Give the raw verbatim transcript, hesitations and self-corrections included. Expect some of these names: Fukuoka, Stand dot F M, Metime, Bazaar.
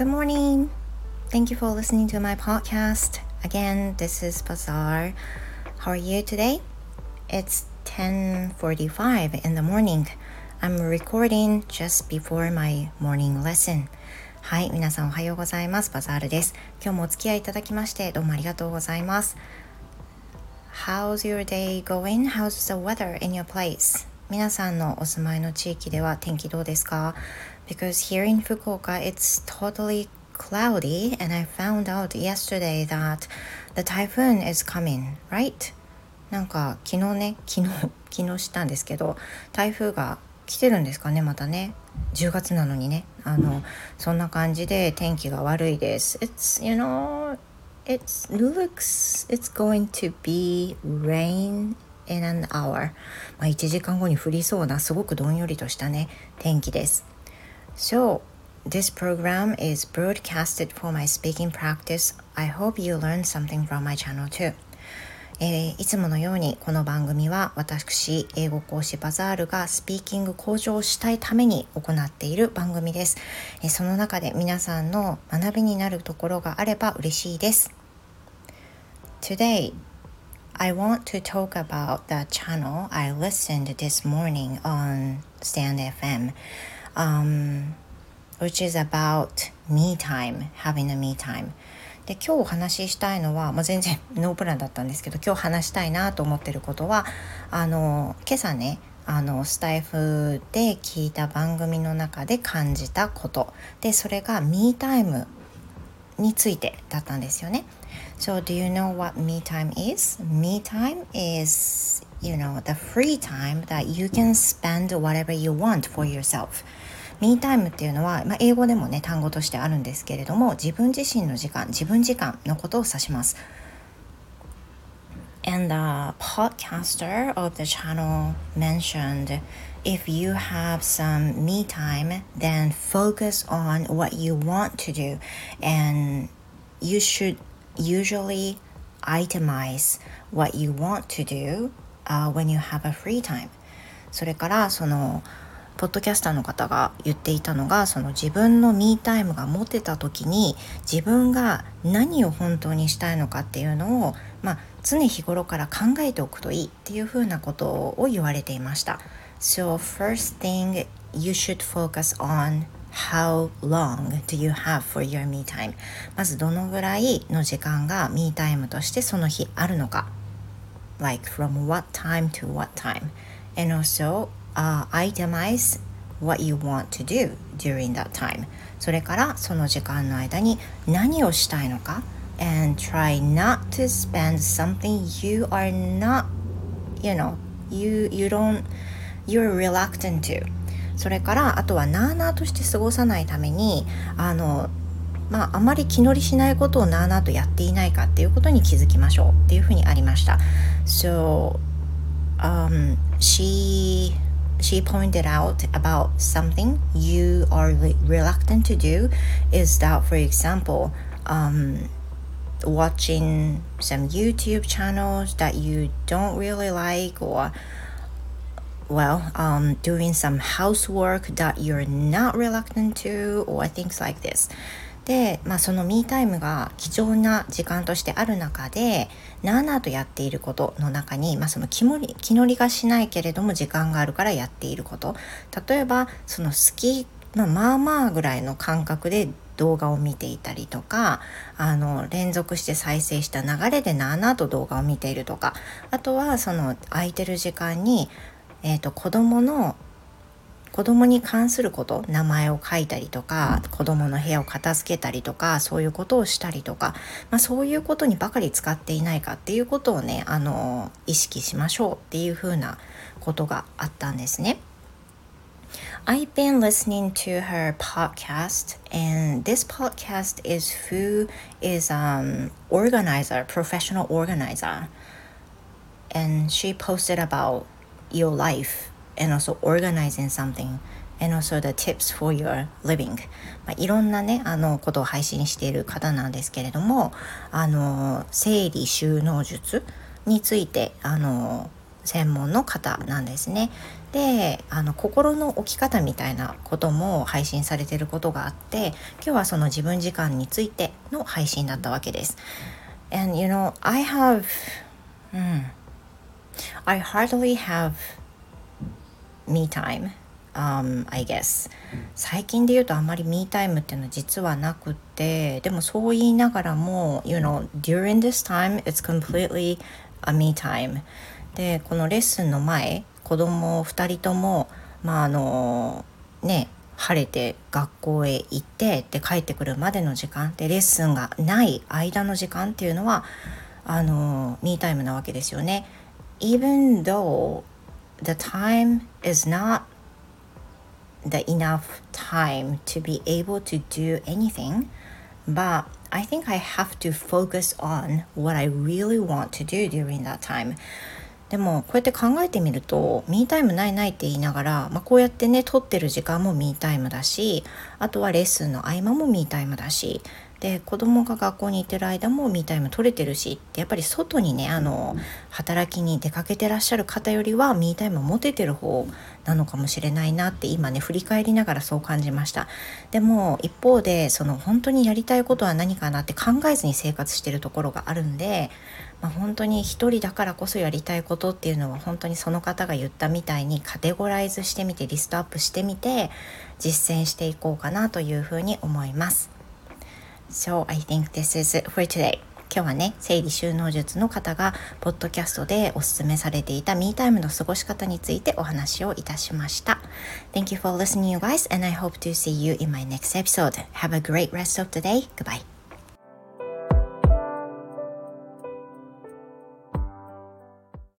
Good morning. Thank you for listening to my podcast. Again, this is Bazaar. How are you today? It's ten forty-five in the morning. I'm recording just before my morning lesson.はい、皆さんおはようございます。バザールです。今日もお付き合いいただきましてどうもありがとうございます。How's your day going? How's the weather in your place? 皆さんのお住まいの地域では天気どうですか ？Because here in Fukuoka, it's totally cloudy, and I found out yesterday that the typhoon is coming, right? なんか昨日ね、昨日昨日知ったんですけど、台風が来てるんですかね、またね。じゅうがつなのにね、あのそんな感じで天気が悪いです。It's you know, it's looks it's going to be rain in an hour. まあいちじかんごに降りそうなすごくどんよりとしたね天気です。So this program is broadcasted for my speaking practice. I hope you learn something from my channel too.えー、いつものようにこの番組は私英語講師バザールがスピーキング向上したいために行っている番組です、えー、その中で皆さんの学びになるところがあれば嬉しいです Today, I want to talk about the channel I listened this morning on Stand dot F M、um, which is about me time, having a me timeで今日お話ししたいのは、まあ、全然ノープランだったんですけど今日話したいなと思ってることはあの今朝ねあのスタイフで聞いた番組の中で感じたことでそれがミータイムについてだったんですよね So do you know what me time is? Me time is you know the free time that you can spend whatever you want for yourselfミータイムっていうのは、まあ、英語でもね単語としてあるんですけれども自分自身の時間自分時間のことを指します And the podcaster of the channel mentioned if you have some me time then focus on what you want to do and you should usually itemize what you want to do、uh, when you have a free time それからそのポッドキャスターの方が言っていたのがその自分のミータイムが持てた時に自分が何を本当にしたいのかっていうのを、まあ、常日頃から考えておくといいっていうふうなことを言われていました。So first thing you should focus on how long do you have for your me time まずどのぐらいの時間がミータイムとしてその日あるのか Like from what time to what time and also Uh, itemize what you want to do during that time それからその時間の間に何をしたいのか and try not to spend something you are not you know you, you don't you're reluctant to それからあとはなあなあとして過ごさないためにあのまあ、あまり気乗りしないことをなあなあとやっていないかっていうことに気づきましょうっていうふうにありました So、um, she She pointed out about something you are re- reluctant to do is that, for example, um, watching some YouTube channels that you don't really like or, well, um, doing some housework that you're not reluctant to or things like this.で、まあ、そのミータイムが貴重な時間としてある中でなあなあとやっていることの中に、まあ、その気もり、気乗りがしないけれども時間があるからやっていること例えばその好き、まあ、まあまあぐらいの感覚で動画を見ていたりとかあの連続して再生した流れでなあなあと動画を見ているとかあとはその空いてる時間に、えーと、子供の子供に関すること、名前を書いたりとか、子供の部屋を片付けたりとか、そういうことをしたりとか、まあ、そういうことにばかり使っていないかっていうことをね、あの意識しましょうっていうふうなことがあったんですね。I've been listening to her podcast, and this podcast is who is an organizer, professional organizer, and she posted about your life.And also organizing something and also the tips for your living、まあ、いろんなねあのことを配信している方なんですけれどもあの整理収納術についてあの専門の方なんですね。で、あの心の置き方みたいなことも配信されていることがあって、今日はその自分時間についての配信だったわけです。 And you know, I have、um, I hardly have me time、um, I guess 最近で言うとあんまり me time っていうのは実はなくて、でもそう言いながらも you know, during this time it's completely a me time。でこのレッスンの前、子供ふたりとも、まああのね、晴れて学校へ行ってで帰ってくるまでの時間でレッスンがない間の時間っていうのはあのミータイムなわけですよね。 Even though the time is not the enough time to be able to do anything, but I think I have to focus on what I really want to do during that time。でもこうやって考えてみるとミータイムないないって言いながら、まあ、こうやってね撮ってる時間もミータイムだし、あとはレッスンの合間もミータイムだし、で子供が学校に行ってる間もミータイム取れてるしって、やっぱり外にねあの働きに出かけてらっしゃる方よりはミータイム持ててる方なのかもしれないなって今ね振り返りながらそう感じました。でも一方でその本当にやりたいことは何かなって考えずに生活してるところがあるんで、まあ、本当に一人だからこそやりたいことっていうのは本当にその方が言ったみたいにカテゴライズしてみてリストアップしてみて実践していこうかなというふうに思います。 So I think this is it for today。 今日はね整理収納術の方がポッドキャストでおすすめされていたミータイムの過ごし方についてお話をいたしました。 Thank you for listening you guys and I hope to see you in my next episode. Have a great rest of the day. Goodbye.